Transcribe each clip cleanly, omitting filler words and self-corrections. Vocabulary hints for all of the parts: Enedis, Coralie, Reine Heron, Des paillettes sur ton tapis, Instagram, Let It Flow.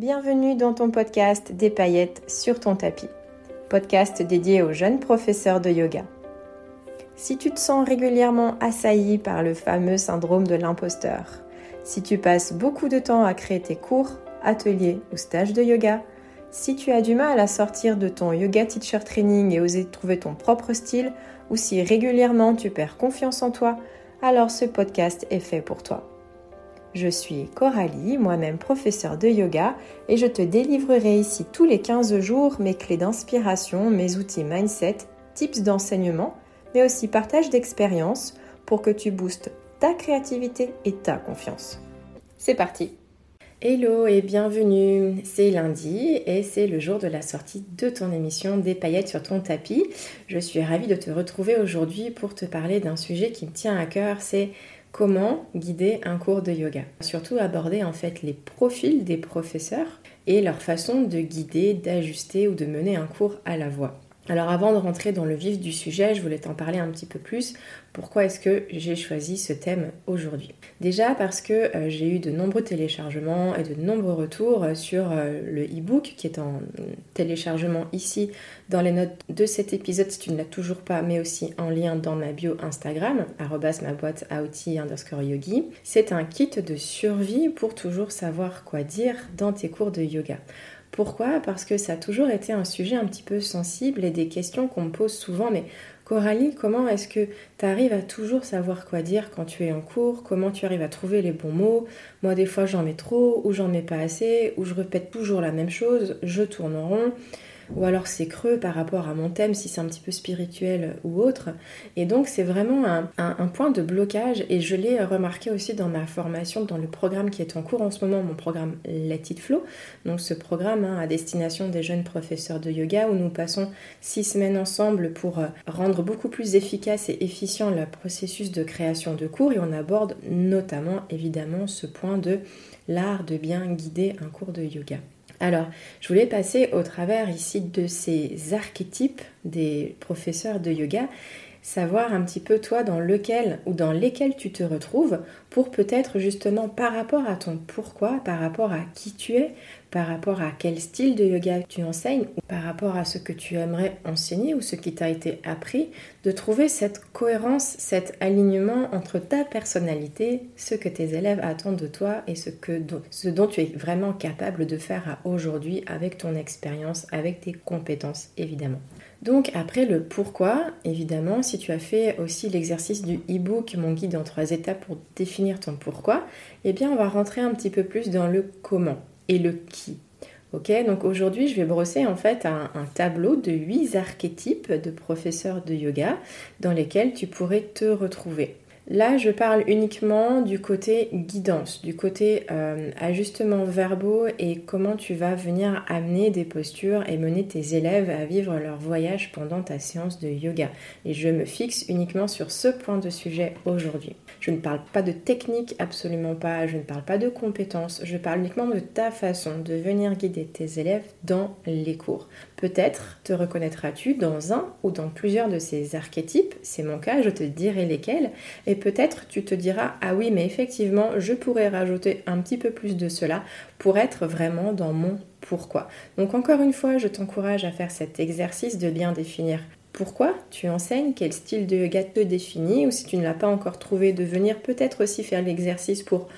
Bienvenue dans ton podcast Des paillettes sur ton tapis, podcast dédié aux jeunes professeurs de yoga. Si tu te sens régulièrement assailli par le fameux syndrome de l'imposteur, si tu passes beaucoup de temps à créer tes cours, ateliers ou stages de yoga, si tu as du mal à sortir de ton yoga teacher training et oser trouver ton propre style, ou si régulièrement tu perds confiance en toi, alors ce podcast est fait pour toi. Je suis Coralie, moi-même professeure de yoga, et je te délivrerai ici tous les 15 jours mes clés d'inspiration, mes outils mindset, tips d'enseignement, mais aussi partage d'expériences pour que tu boostes ta créativité et ta confiance. C'est parti! Hello et bienvenue, c'est lundi et c'est le jour de la sortie de ton émission Des paillettes sur ton tapis. Je suis ravie de te retrouver aujourd'hui pour te parler d'un sujet qui me tient à cœur, c'est comment guider un cours de yoga. Surtout aborder en fait les profils des professeurs et leur façon de guider, d'ajuster ou de mener un cours à la voix. Alors avant de rentrer dans le vif du sujet, je voulais t'en parler un petit peu plus. Pourquoi est-ce que j'ai choisi ce thème aujourd'hui? Déjà parce que j'ai eu de nombreux téléchargements et de nombreux retours sur le e-book qui est en téléchargement ici dans les notes de cet épisode si tu ne l'as toujours pas, mais aussi en lien dans ma bio Instagram, @maboîteaoutils_yogi. C'est un kit de survie pour toujours savoir quoi dire dans tes cours de yoga. Pourquoi ? Parce que ça a toujours été un sujet un petit peu sensible et des questions qu'on me pose souvent, mais Coralie, comment est-ce que tu arrives à toujours savoir quoi dire quand tu es en cours? Comment tu arrives à trouver les bons mots? Moi, des fois, j'en mets trop ou j'en mets pas assez, ou je répète toujours la même chose, je tourne en rond, ou alors c'est creux par rapport à mon thème si c'est un petit peu spirituel ou autre. Et donc, c'est vraiment un point de blocage et je l'ai remarqué aussi dans ma formation, dans le programme qui est en cours en ce moment, mon programme Let It Flow. Donc, ce programme à destination des jeunes professeurs de yoga où nous passons 6 semaines ensemble pour rendre beaucoup plus efficace et efficient le processus de création de cours et on aborde notamment, évidemment, ce point de l'art de bien guider un cours de yoga. Alors, je voulais passer au travers ici de ces archétypes des professeurs de yoga, savoir un petit peu toi dans lequel ou dans lesquels tu te retrouves pour peut-être justement par rapport à ton pourquoi, par rapport à qui tu es, par rapport à quel style de yoga tu enseignes ou par rapport à ce que tu aimerais enseigner ou ce qui t'a été appris, de trouver cette cohérence, cet alignement entre ta personnalité, ce que tes élèves attendent de toi et ce dont tu es vraiment capable de faire à aujourd'hui avec ton expérience, avec tes compétences évidemment. Donc après le pourquoi, évidemment, si tu as fait aussi l'exercice du e-book, mon guide en 3 étapes pour définir ton pourquoi, eh bien on va rentrer un petit peu plus dans le comment et le qui. Ok, donc aujourd'hui je vais brosser en fait un tableau de 8 archétypes de professeurs de yoga dans lesquels tu pourrais te retrouver. Là je parle uniquement du côté guidance, du côté ajustements verbaux et comment tu vas venir amener des postures et mener tes élèves à vivre leur voyage pendant ta séance de yoga. Et je me fixe uniquement sur ce point de sujet aujourd'hui. Je ne parle pas de technique, absolument pas, je ne parle pas de compétences, je parle uniquement de ta façon de venir guider tes élèves dans les cours. Peut-être te reconnaîtras-tu dans un ou dans plusieurs de ces archétypes, c'est mon cas, je te dirai lesquels, et peut-être tu te diras « Ah oui, mais effectivement, je pourrais rajouter un petit peu plus de cela pour être vraiment dans mon pourquoi ». Donc encore une fois, je t'encourage à faire cet exercice de bien définir pourquoi tu enseignes, quel style de yoga te définit, ou si tu ne l'as pas encore trouvé, de venir peut-être aussi faire l'exercice pour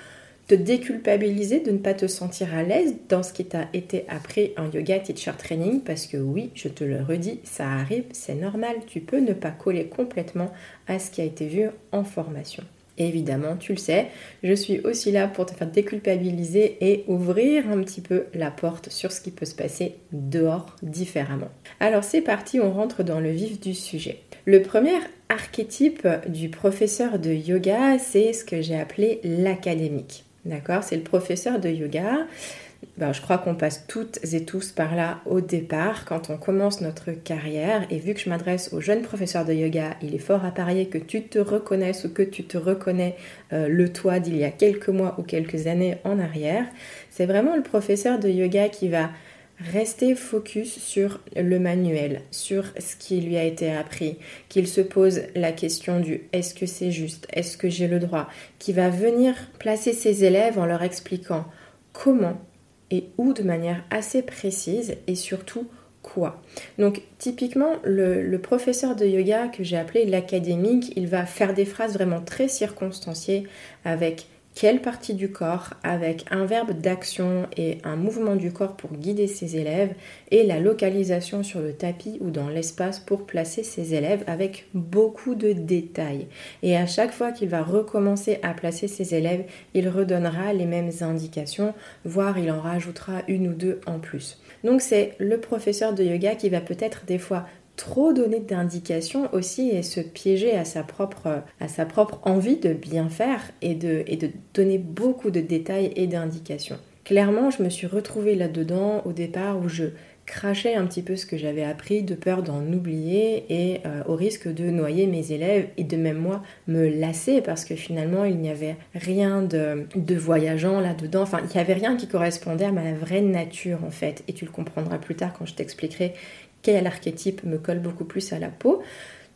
te déculpabiliser, de ne pas te sentir à l'aise dans ce qui t'a été appris en yoga teacher training, parce que oui, je te le redis, ça arrive, c'est normal, tu peux ne pas coller complètement à ce qui a été vu en formation. Et évidemment, tu le sais, je suis aussi là pour te faire déculpabiliser et ouvrir un petit peu la porte sur ce qui peut se passer dehors différemment. Alors c'est parti, on rentre dans le vif du sujet. Le premier archétype du professeur de yoga, c'est ce que j'ai appelé l'académique. D'accord, c'est le professeur de yoga. Ben, je crois qu'on passe toutes et tous par là au départ quand on commence notre carrière et vu que je m'adresse aux jeunes professeurs de yoga, il est fort à parier que tu te reconnaisses ou que tu te reconnais le toi d'il y a quelques mois ou quelques années en arrière. C'est vraiment le professeur de yoga qui va rester focus sur le manuel, sur ce qui lui a été appris, qu'il se pose la question du « est-ce que c'est juste ? Est-ce que j'ai le droit ?» qui va venir placer ses élèves en leur expliquant comment et où de manière assez précise et surtout quoi. Donc typiquement le professeur de yoga que j'ai appelé l'académique, il va faire des phrases vraiment très circonstanciées avec quelle partie du corps, avec un verbe d'action et un mouvement du corps pour guider ses élèves et la localisation sur le tapis ou dans l'espace pour placer ses élèves avec beaucoup de détails. Et à chaque fois qu'il va recommencer à placer ses élèves, il redonnera les mêmes indications, voire il en rajoutera une ou deux en plus. Donc c'est le professeur de yoga qui va peut-être des fois trop donner d'indications aussi et se piéger à sa propre envie de bien faire et de donner beaucoup de détails et d'indications. Clairement, je me suis retrouvée là-dedans au départ où je crachais un petit peu ce que j'avais appris de peur d'en oublier et au risque de noyer mes élèves et de même moi me lasser parce que finalement il n'y avait rien de voyageant là-dedans, enfin il n'y avait rien qui correspondait à ma vraie nature en fait et tu le comprendras plus tard quand je t'expliquerai quel archétype me colle beaucoup plus à la peau.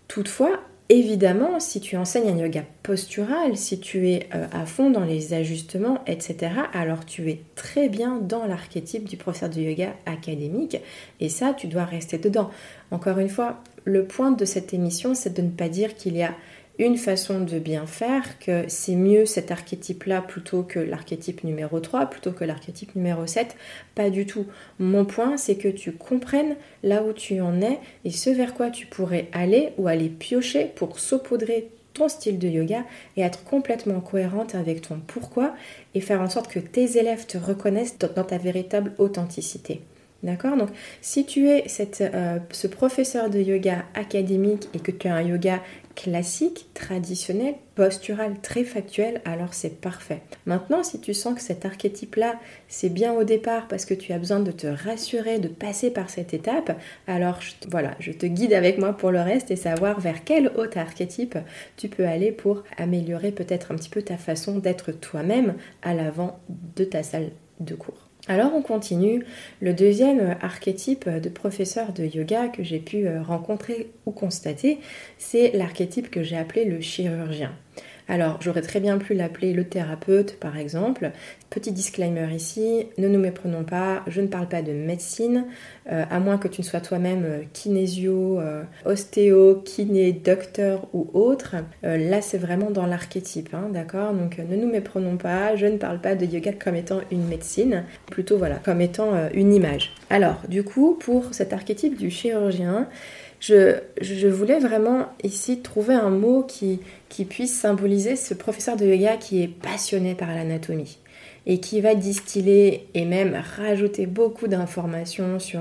Toutefois, évidemment, si tu enseignes un yoga postural, si tu es à fond dans les ajustements, etc., alors tu es très bien dans l'archétype du professeur de yoga académique et ça, tu dois rester dedans. Encore une fois, le point de cette émission, c'est de ne pas dire qu'il y a une façon de bien faire, que c'est mieux cet archétype-là plutôt que l'archétype numéro 3, plutôt que l'archétype numéro 7, pas du tout. Mon point, c'est que tu comprennes là où tu en es et ce vers quoi tu pourrais aller ou aller piocher pour saupoudrer ton style de yoga et être complètement cohérente avec ton pourquoi et faire en sorte que tes élèves te reconnaissent dans ta véritable authenticité. D'accord ? Donc, si tu es ce professeur de yoga académique et que tu as un yoga classique, traditionnel, postural, très factuel, alors c'est parfait. Maintenant, si tu sens que cet archétype-là, c'est bien au départ parce que tu as besoin de te rassurer, de passer par cette étape, alors je te guide avec moi pour le reste et savoir vers quel autre archétype tu peux aller pour améliorer peut-être un petit peu ta façon d'être toi-même à l'avant de ta salle de cours. Alors on continue, le deuxième archétype de professeur de yoga que j'ai pu rencontrer ou constater, c'est l'archétype que j'ai appelé le chirurgien. Alors j'aurais très bien pu l'appeler le thérapeute par exemple. Petit disclaimer ici, ne nous méprenons pas, je ne parle pas de médecine, à moins que tu ne sois toi-même kinésio, ostéo, kiné, docteur ou autre. Là c'est vraiment dans l'archétype, hein, d'accord ? Donc ne nous méprenons pas, je ne parle pas de yoga comme étant une médecine, plutôt comme étant une image. Alors du coup pour cet archétype du chirurgien, Je voulais vraiment ici trouver un mot qui puisse symboliser ce professeur de yoga qui est passionné par l'anatomie et qui va distiller et même rajouter beaucoup d'informations sur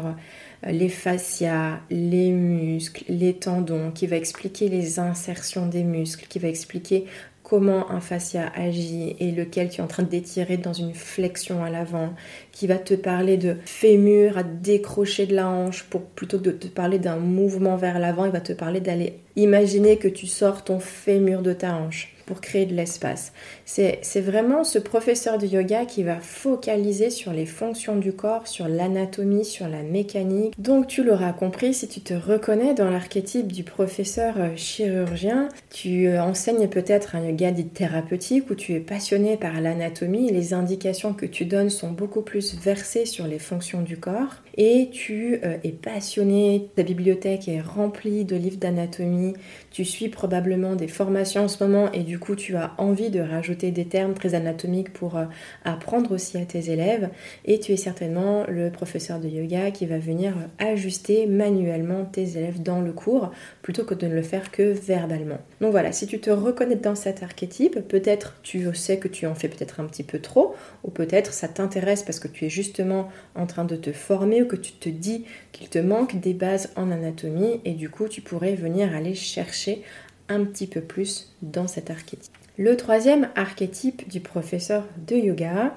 les fascias, les muscles, les tendons, qui va expliquer les insertions des muscles, qui va expliquer comment un fascia agit et lequel tu es en train d'étirer dans une flexion à l'avant, qui va te parler de fémur à décrocher de la hanche plutôt que de te parler d'un mouvement vers l'avant, il va te parler d'aller imaginer que tu sors ton fémur de ta hanche pour créer de l'espace. C'est vraiment ce professeur de yoga qui va focaliser sur les fonctions du corps, sur l'anatomie, sur la mécanique. Donc tu l'auras compris, si tu te reconnais dans l'archétype du professeur chirurgien, tu enseignes peut-être un yoga dit thérapeutique où tu es passionné par l'anatomie et les indications que tu donnes sont beaucoup plus versées sur les fonctions du corps et tu es passionné, ta bibliothèque est remplie de livres d'anatomie, tu suis probablement des formations en ce moment et du coup tu as envie de rajouter des termes très anatomiques pour apprendre aussi à tes élèves et tu es certainement le professeur de yoga qui va venir ajuster manuellement tes élèves dans le cours plutôt que de ne le faire que verbalement. Donc voilà, si tu te reconnais dans cet archétype, peut-être tu sais que tu en fais peut-être un petit peu trop ou peut-être ça t'intéresse parce que tu es justement en train de te former ou que tu te dis qu'il te manque des bases en anatomie et du coup tu pourrais venir aller chercher un petit peu plus dans cet archétype. Le troisième archétype du professeur de yoga,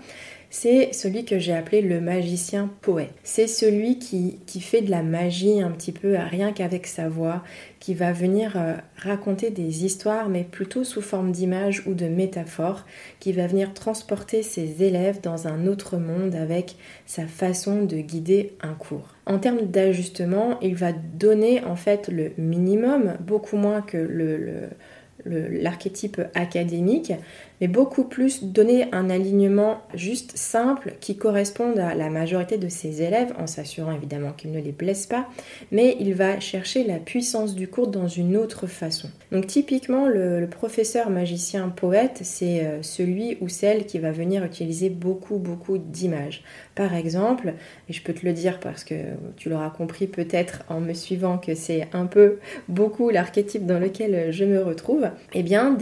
c'est celui que j'ai appelé le magicien poète. C'est celui qui fait de la magie un petit peu, rien qu'avec sa voix, qui va venir raconter des histoires, mais plutôt sous forme d'images ou de métaphores, qui va venir transporter ses élèves dans un autre monde avec sa façon de guider un cours. En termes d'ajustement, il va donner en fait le minimum, beaucoup moins que l'archétype académique, mais beaucoup plus donner un alignement juste simple qui corresponde à la majorité de ses élèves, en s'assurant évidemment qu'il ne les blesse pas, mais il va chercher la puissance du cours dans une autre façon. Donc typiquement, le professeur magicien poète, c'est celui ou celle qui va venir utiliser beaucoup d'images. Par exemple, et je peux te le dire parce que tu l'auras compris peut-être en me suivant que c'est un peu beaucoup l'archétype dans lequel je me retrouve, eh bien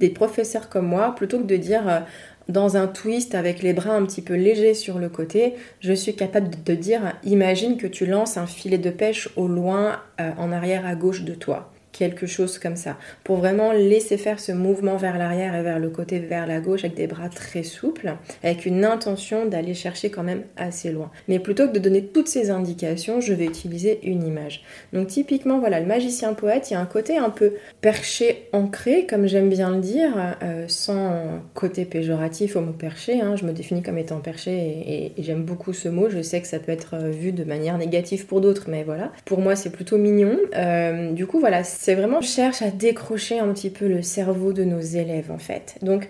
des professeurs comme moi, plutôt que de dire dans un twist avec les bras un petit peu légers sur le côté, je suis capable de dire « imagine que tu lances un filet de pêche au loin en arrière à gauche de toi ». Quelque chose comme ça, pour vraiment laisser faire ce mouvement vers l'arrière et vers le côté, vers la gauche, avec des bras très souples, avec une intention d'aller chercher quand même assez loin. Mais plutôt que de donner toutes ces indications, je vais utiliser une image. Donc typiquement, voilà, le magicien poète, il y a un côté un peu perché, ancré, comme j'aime bien le dire, sans côté péjoratif au mot perché, hein, je me définis comme étant perché et j'aime beaucoup ce mot, je sais que ça peut être vu de manière négative pour d'autres, mais voilà, pour moi c'est plutôt mignon. Du coup, voilà, c'est vraiment, je cherche à décrocher un petit peu le cerveau de nos élèves en fait. Donc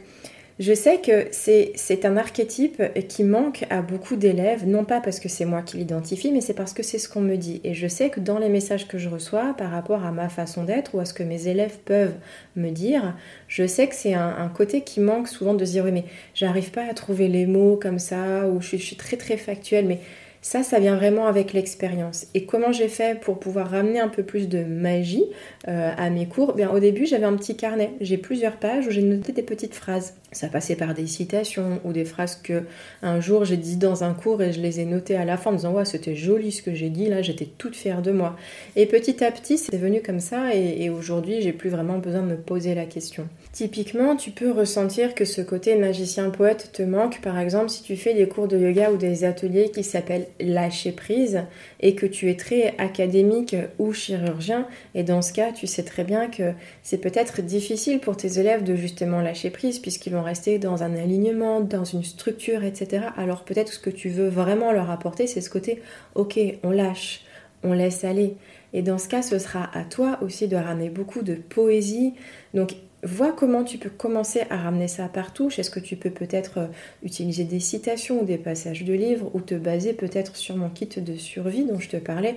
je sais que c'est un archétype qui manque à beaucoup d'élèves, non pas parce que c'est moi qui l'identifie, mais c'est parce que c'est ce qu'on me dit. Et je sais que dans les messages que je reçois par rapport à ma façon d'être ou à ce que mes élèves peuvent me dire, je sais que c'est un côté qui manque souvent, de se dire « oui mais j'arrive pas à trouver les mots comme ça » ou « je suis très très factuelle » mais... Ça vient vraiment avec l'expérience. Et comment j'ai fait pour pouvoir ramener un peu plus de magie à mes cours ? Bien, au début, j'avais un petit carnet. J'ai plusieurs pages où j'ai noté des petites phrases. Ça passait par des citations ou des phrases que un jour j'ai dit dans un cours et je les ai notées à la fin en me disant « ouais, c'était joli ce que j'ai dit, là j'étais toute fière de moi ». Et petit à petit, c'est venu comme ça et aujourd'hui, j'ai plus vraiment besoin de me poser la question. Typiquement, tu peux ressentir que ce côté magicien-poète te manque, par exemple, si tu fais des cours de yoga ou des ateliers qui s'appellent lâcher prise et que tu es très académique ou chirurgien, et dans ce cas tu sais très bien que c'est peut-être difficile pour tes élèves de justement lâcher prise puisqu'ils vont rester dans un alignement, dans une structure, etc. Alors peut-être ce que tu veux vraiment leur apporter, c'est ce côté ok, on lâche, on laisse aller, et dans ce cas ce sera à toi aussi de ramener beaucoup de poésie. Donc vois comment tu peux commencer à ramener ça par touche. Est-ce que tu peux peut-être utiliser des citations ou des passages de livres, ou te baser peut-être sur mon kit de survie dont je te parlais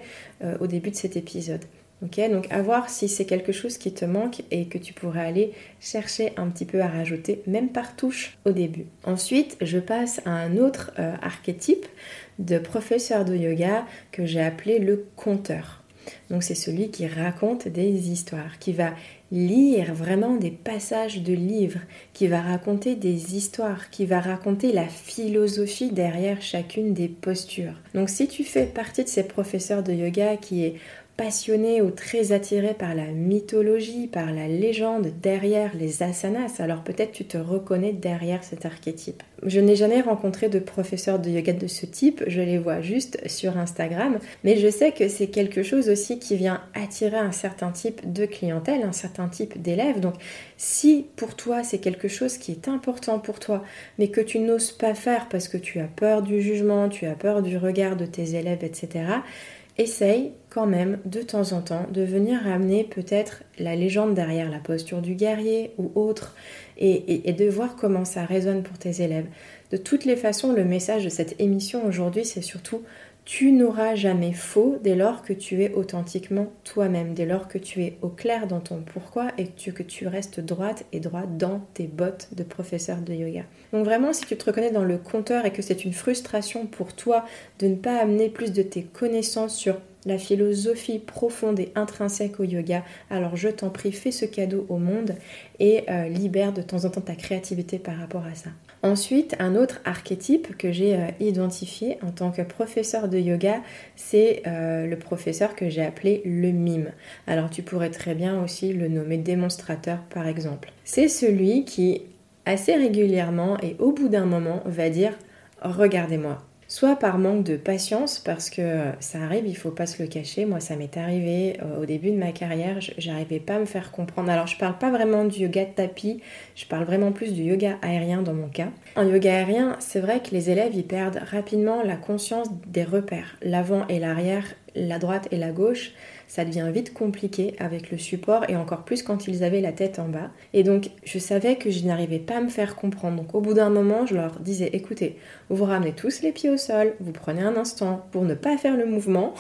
au début de cet épisode. Ok, donc à voir si c'est quelque chose qui te manque et que tu pourrais aller chercher un petit peu à rajouter, même par touche au début. Ensuite, je passe à un autre archétype de professeur de yoga que j'ai appelé le conteur. Donc c'est celui qui raconte des histoires, qui va lire vraiment des passages de livres, qui va raconter des histoires, qui va raconter la philosophie derrière chacune des postures. Donc si tu fais partie de ces professeurs de yoga qui est passionné ou très attiré par la mythologie, par la légende derrière les asanas, alors peut-être tu te reconnais derrière cet archétype. Je n'ai jamais rencontré de professeur de yoga de ce type, je les vois juste sur Instagram, mais je sais que c'est quelque chose aussi qui vient attirer un certain type de clientèle, un certain type d'élèves. Donc si pour toi c'est quelque chose qui est important pour toi, mais que tu n'oses pas faire parce que tu as peur du jugement, tu as peur du regard de tes élèves, etc., essaye quand même de temps en temps de venir ramener peut-être la légende derrière la posture du guerrier ou autre, et de voir comment ça résonne pour tes élèves. De toutes les façons, le message de cette émission aujourd'hui, c'est surtout « tu n'auras jamais faux dès lors que tu es authentiquement toi-même, dès lors que tu es au clair dans ton pourquoi et que tu restes droite et droit dans tes bottes de professeur de yoga ». Donc vraiment, si tu te reconnais dans le conteur et que c'est une frustration pour toi de ne pas amener plus de tes connaissances sur la philosophie profonde et intrinsèque au yoga, alors je t'en prie, fais ce cadeau au monde et libère de temps en temps ta créativité par rapport à ça. Ensuite, un autre archétype que j'ai identifié en tant que professeur de yoga, c'est le professeur que j'ai appelé le mime. Alors tu pourrais très bien aussi le nommer démonstrateur par exemple. C'est celui qui, assez régulièrement et au bout d'un moment, va dire « regardez-moi ». Soit par manque de patience, parce que ça arrive, il faut pas se le cacher. Moi, ça m'est arrivé au début de ma carrière, j'arrivais pas à me faire comprendre. Alors, je parle pas vraiment du yoga de tapis, je parle vraiment plus du yoga aérien dans mon cas. En yoga aérien, c'est vrai que les élèves, ils perdent rapidement la conscience des repères, l'avant et l'arrière, la droite et la gauche, ça devient vite compliqué avec le support et encore plus quand ils avaient la tête en bas. Et donc je savais que je n'arrivais pas à me faire comprendre. Donc au bout d'un moment, je leur disais, écoutez, vous ramenez tous les pieds au sol, vous prenez un instant pour ne pas faire le mouvement,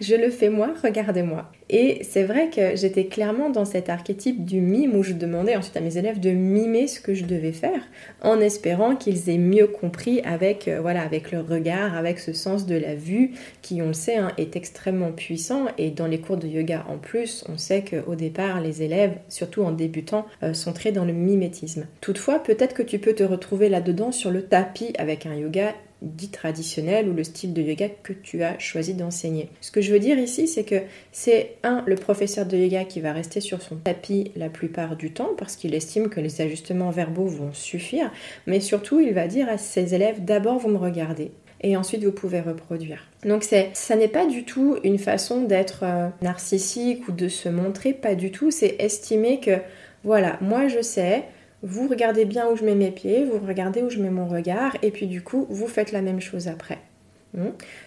je le fais moi, regardez-moi. Et c'est vrai que j'étais clairement dans cet archétype du mime où je demandais ensuite à mes élèves de mimer ce que je devais faire en espérant qu'ils aient mieux compris avec, avec leur regard, avec ce sens de la vue qui, on le sait, est extrêmement puissant. Et dans les cours de yoga en plus, on sait qu'au départ, les élèves, surtout en débutant, sont très dans le mimétisme. Toutefois, peut-être que tu peux te retrouver là-dedans sur le tapis avec un yoga dit traditionnel ou le style de yoga que tu as choisi d'enseigner. Ce que je veux dire ici, c'est que c'est le professeur de yoga qui va rester sur son tapis la plupart du temps parce qu'il estime que les ajustements verbaux vont suffire, mais surtout il va dire à ses élèves, d'abord vous me regardez et ensuite vous pouvez reproduire. Donc ça n'est pas du tout une façon d'être narcissique ou de se montrer, pas du tout, c'est estimer que voilà, moi je sais, vous regardez bien où je mets mes pieds, vous regardez où je mets mon regard, et puis du coup, vous faites la même chose après.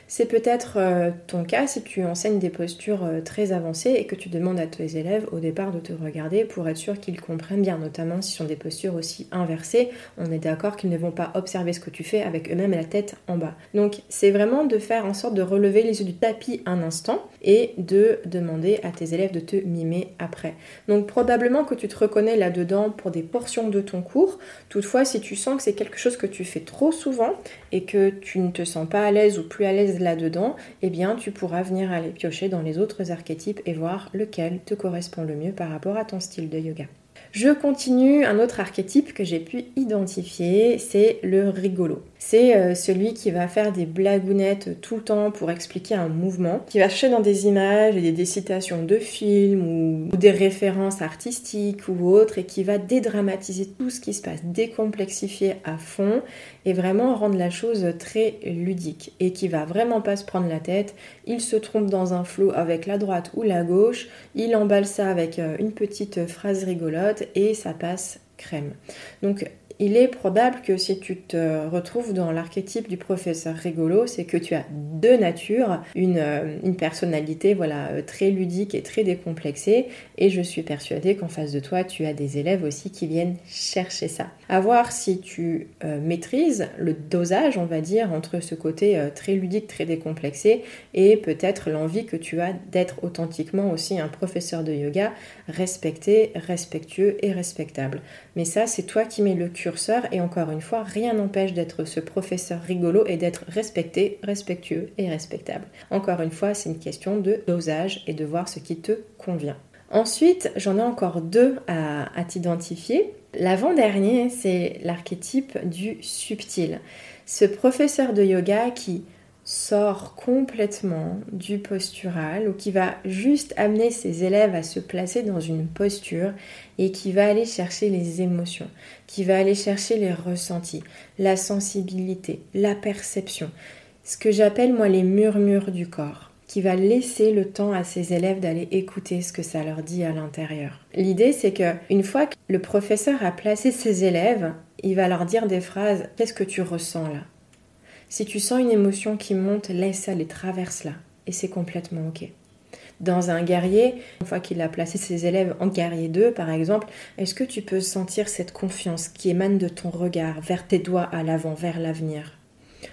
C'est peut-être ton cas si tu enseignes des postures très avancées et que tu demandes à tes élèves au départ de te regarder pour être sûr qu'ils comprennent bien, notamment si ce sont des postures aussi inversées, on est d'accord qu'ils ne vont pas observer ce que tu fais avec eux-mêmes la tête en bas. Donc c'est vraiment de faire en sorte de relever les yeux du tapis un instant et de demander à tes élèves de te mimer après. Donc probablement que tu te reconnais là-dedans pour des portions de ton cours, toutefois si tu sens que c'est quelque chose que tu fais trop souvent et que tu ne te sens pas à l'aise ou plus à l'aise là-dedans, eh bien tu pourras venir aller piocher dans les autres archétypes et voir lequel te correspond le mieux par rapport à ton style de yoga. Je continue, un autre archétype que j'ai pu identifier, c'est le rigolo. C'est celui qui va faire des blagounettes tout le temps pour expliquer un mouvement, qui va chercher dans des images et des citations de films ou des références artistiques ou autres et qui va dédramatiser tout ce qui se passe, décomplexifier à fond et vraiment rendre la chose très ludique et qui va vraiment pas se prendre la tête. Il se trompe dans un flow avec la droite ou la gauche, il emballe ça avec une petite phrase rigolote et ça passe crème. Donc il est probable que si tu te retrouves dans l'archétype du professeur rigolo, c'est que tu as deux natures, une personnalité très ludique et très décomplexée, et je suis persuadée qu'en face de toi, tu as des élèves aussi qui viennent chercher ça. À voir si tu maîtrises le dosage, on va dire, entre ce côté très ludique, très décomplexé, et peut-être l'envie que tu as d'être authentiquement aussi un professeur de yoga respecté, respectueux et respectable. Mais ça, c'est toi qui mets le curseur. Et encore une fois, rien n'empêche d'être ce professeur rigolo et d'être respecté, respectueux et respectable. Encore une fois, c'est une question de dosage et de voir ce qui te convient. Ensuite, j'en ai encore deux à t'identifier. L'avant-dernier, c'est l'archétype du subtil. Ce professeur de yoga qui sort complètement du postural ou qui va juste amener ses élèves à se placer dans une posture et qui va aller chercher les émotions, qui va aller chercher les ressentis, la sensibilité, la perception, ce que j'appelle moi les murmures du corps, qui va laisser le temps à ses élèves d'aller écouter ce que ça leur dit à l'intérieur. L'idée c'est qu'une fois que le professeur a placé ses élèves, il va leur dire des phrases « Qu'est-ce que tu ressens là ?» Si tu sens une émotion qui monte, laisse aller, traverse-la. Et c'est complètement ok. Dans un guerrier, une fois qu'il a placé ses élèves en guerrier 2, par exemple, est-ce que tu peux sentir cette confiance qui émane de ton regard, vers tes doigts à l'avant, vers l'avenir ?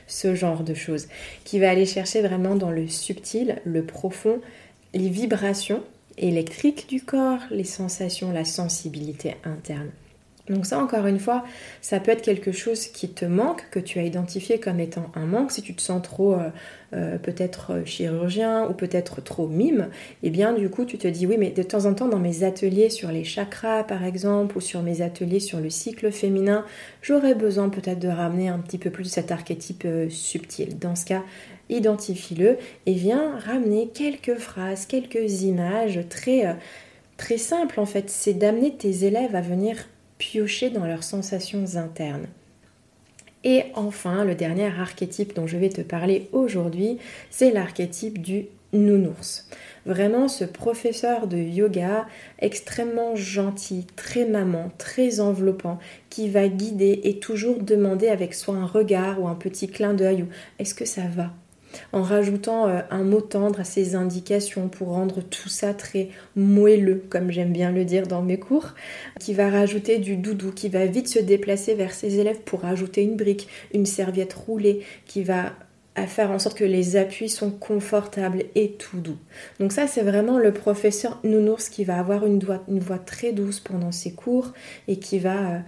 Ce genre de choses, qui va aller chercher vraiment dans le subtil, le profond, les vibrations électriques du corps, les sensations, la sensibilité interne. Donc ça, encore une fois, ça peut être quelque chose qui te manque, que tu as identifié comme étant un manque. Si tu te sens trop peut-être chirurgien ou peut-être trop mime, eh bien du coup tu te dis oui, mais de temps en temps dans mes ateliers sur les chakras par exemple ou sur mes ateliers sur le cycle féminin, j'aurais besoin peut-être de ramener un petit peu plus cet archétype subtil. Dans ce cas, identifie-le et viens ramener quelques phrases, quelques images très simples en fait. C'est d'amener tes élèves à venir piocher dans leurs sensations internes. Et enfin, le dernier archétype dont je vais te parler aujourd'hui, c'est l'archétype du nounours. Vraiment ce professeur de yoga extrêmement gentil, très maman, très enveloppant, qui va guider et toujours demander avec soit un regard ou un petit clin d'œil ou « est-ce que ça va ?» en rajoutant un mot tendre à ces indications pour rendre tout ça très moelleux, comme j'aime bien le dire dans mes cours, qui va rajouter du doudou, qui va vite se déplacer vers ses élèves pour rajouter une brique, une serviette roulée, qui va faire en sorte que les appuis sont confortables et tout doux. Donc ça, c'est vraiment le professeur nounours qui va avoir une voix très douce pendant ses cours et qui va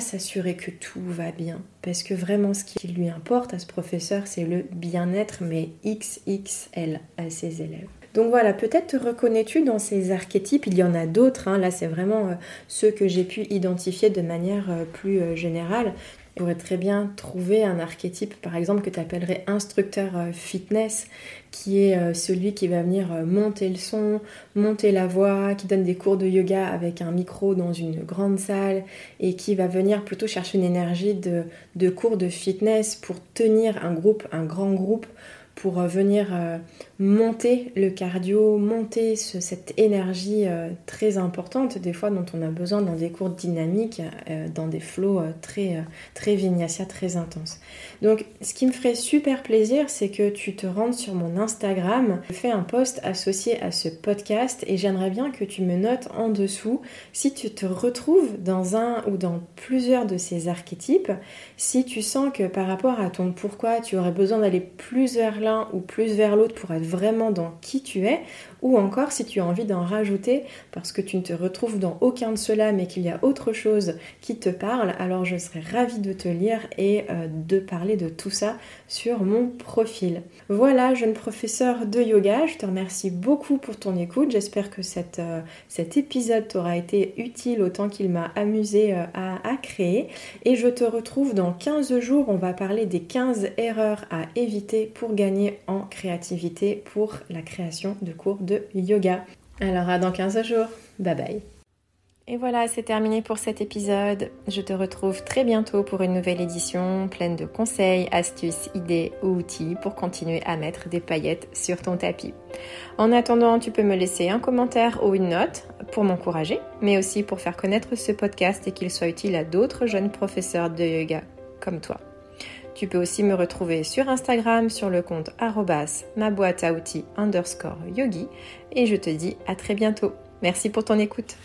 s'assurer que tout va bien. Parce que vraiment, ce qui lui importe à ce professeur, c'est le bien-être, mais XXL à ses élèves. Donc voilà, peut-être te reconnais-tu dans ces archétypes, il y en a d'autres, hein. Là c'est vraiment ceux que j'ai pu identifier de manière plus générale. Tu pourrais très bien trouver un archétype, par exemple, que tu appellerais instructeur fitness, qui est celui qui va venir monter le son, monter la voix, qui donne des cours de yoga avec un micro dans une grande salle et qui va venir plutôt chercher une énergie de cours de fitness pour tenir un groupe, un grand groupe, pour venir monter le cardio, monter cette énergie très importante des fois dont on a besoin dans des cours dynamiques, dans des flows très, très vinyasa, très intenses. Donc ce qui me ferait super plaisir, c'est que tu te rendes sur mon Instagram, je fais un post associé à ce podcast et j'aimerais bien que tu me notes en dessous si tu te retrouves dans un ou dans plusieurs de ces archétypes, si tu sens que par rapport à ton pourquoi tu aurais besoin d'aller plus vers l'un ou plus vers l'autre pour être vraiment dans qui tu es, ou encore si tu as envie d'en rajouter parce que tu ne te retrouves dans aucun de ceux-là mais qu'il y a autre chose qui te parle, alors je serais ravie de te lire et de parler de tout ça sur mon profil. Voilà, jeune professeur de yoga, je te remercie beaucoup pour ton écoute, j'espère que cet épisode t'aura été utile autant qu'il m'a amusé à créer et je te retrouve dans 15 jours, on va parler des 15 erreurs à éviter pour gagner en créativité pour la création de cours de yoga. Alors à dans 15 jours, bye bye. Et voilà, c'est terminé pour cet épisode. Je te retrouve très bientôt pour une nouvelle édition pleine de conseils, astuces, idées ou outils pour continuer à mettre des paillettes sur ton tapis. En attendant, tu peux me laisser un commentaire ou une note pour m'encourager, mais aussi pour faire connaître ce podcast et qu'il soit utile à d'autres jeunes professeurs de yoga comme toi. Tu peux aussi me retrouver sur Instagram sur le compte @maboîteaoutils_yogi et je te dis à très bientôt. Merci pour ton écoute.